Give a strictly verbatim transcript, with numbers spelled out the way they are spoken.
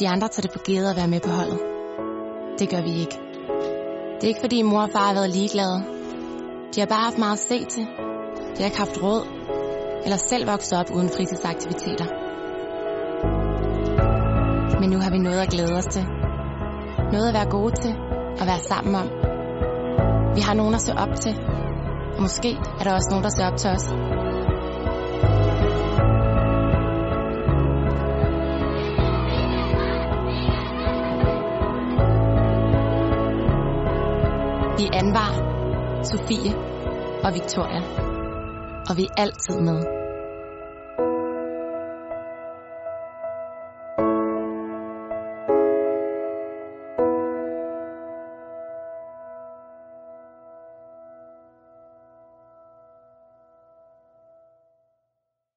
De andre tager det på givet at være med på holdet. Det gør vi ikke. Det er ikke fordi mor og far har været ligeglade. De har bare haft meget at se til. De har ikke haft råd. Eller selv vokset op uden fritidsaktiviteter. Men nu har vi noget at glæde os til. Noget at være gode til. Og være sammen om. Vi har nogen at se op til. Og måske er der også nogen, der ser op til os. Vi er Anvar, Sofie og Victoria. Og vi er altid med.